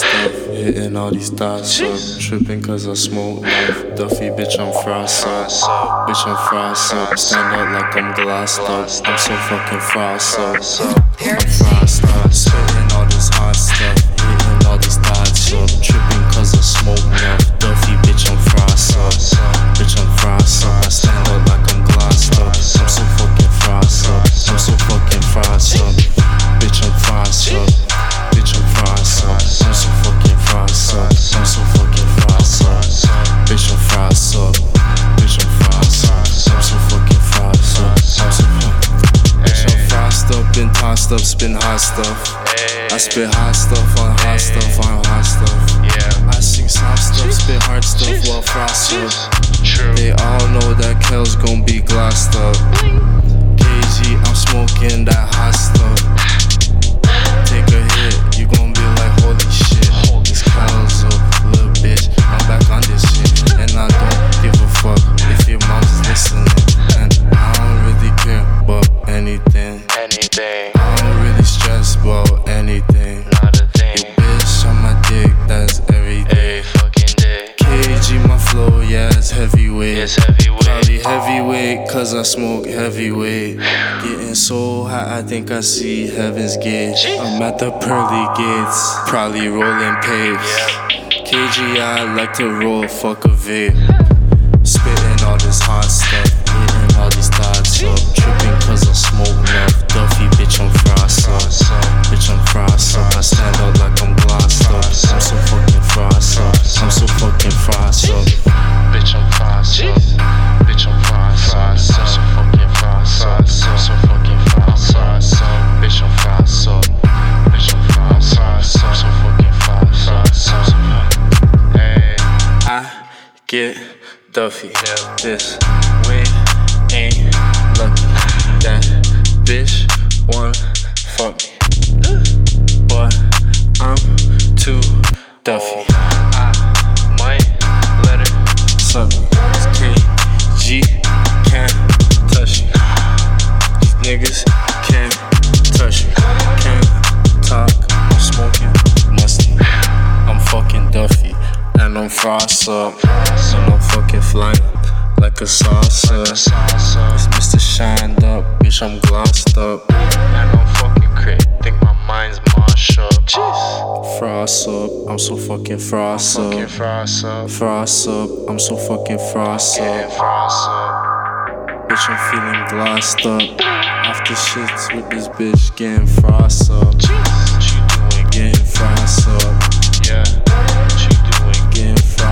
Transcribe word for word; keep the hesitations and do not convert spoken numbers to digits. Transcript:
stuff. Hitting all these thoughts up. Tripping cause I smoke life. Duffy, bitch, I'm frossed up. Bitch, I'm frossed up. Stand out like I'm glassed up. I'm so fucking frossed up. I'm frossed up. Spitting all this hot stuff. Hitting all these thoughts up. Tripping cause I smoke life. Duffy, bitch, I'm frossed up. Bitch, I'm frossed up. I stand out like I'm glassed up. I'm so fucking frossed up. I'm so fucking frossed up. Bitch, I'm frossed up. Bitch, I'm frossed up. I'm so fucking frossed up. I'm so fucking frossed up. Bitch, I'm frossed up. Bitch, I'm frossed up. I'm so fucking frossed up. I'm so fucking. Bitch, I'm frossed up, been tossed up, spin hot stuff. I spit hot stuff on hot stuff on hot stuff. I sing soft stuff, spit hard stuff while frossed up. They all know that Kel's gon' be glossed up. K G, I'm smoking that hot stuff. It's heavyweight. Probably heavyweight, cause I smoke heavyweight. Getting so hot, I think I see heaven's gate. I'm at the pearly gates, probably rolling papes. K G I like to roll, fuck a vape. Spitting all this hot stuff, hitting all these thoughts up. Tripping cause I smoke meth. Duffy, bitch, I'm frossed up. Bitch, I'm frossed up. I stand out like I'm glossed up. I'm so fucking frossed up. I'm so fucking frossed up. Bitch, I'm frossed up. Bitch, I'm frossed up. I'm so fucking frossed up. I'm so fucking frossed up. Bitch, I'm frossed up. Bitch, I'm frossed up. I'm so fucking frossed up. Hey, I get Duffy. This way ain't lucky. That bitch wanna fuck me, but I'm too Duffy. I might. K G can't touch me. These niggas can't touch me. Can't talk, I'm smoking musty. I'm fucking Duffy, and I'm frossed up. And I'm fucking flying like a saucer. It's Mister Shined Up, bitch, I'm glossed up. And I'm fucking crazy, think my mind's mosh up. Fross up, I'm so fucking fross up. Fross up, I'm so fucking fross up. Bitch, I'm feeling glossed up. After shits with this bitch, getting fross up. What you doing? Getting fross up. Yeah. What you doing? Getting fross up.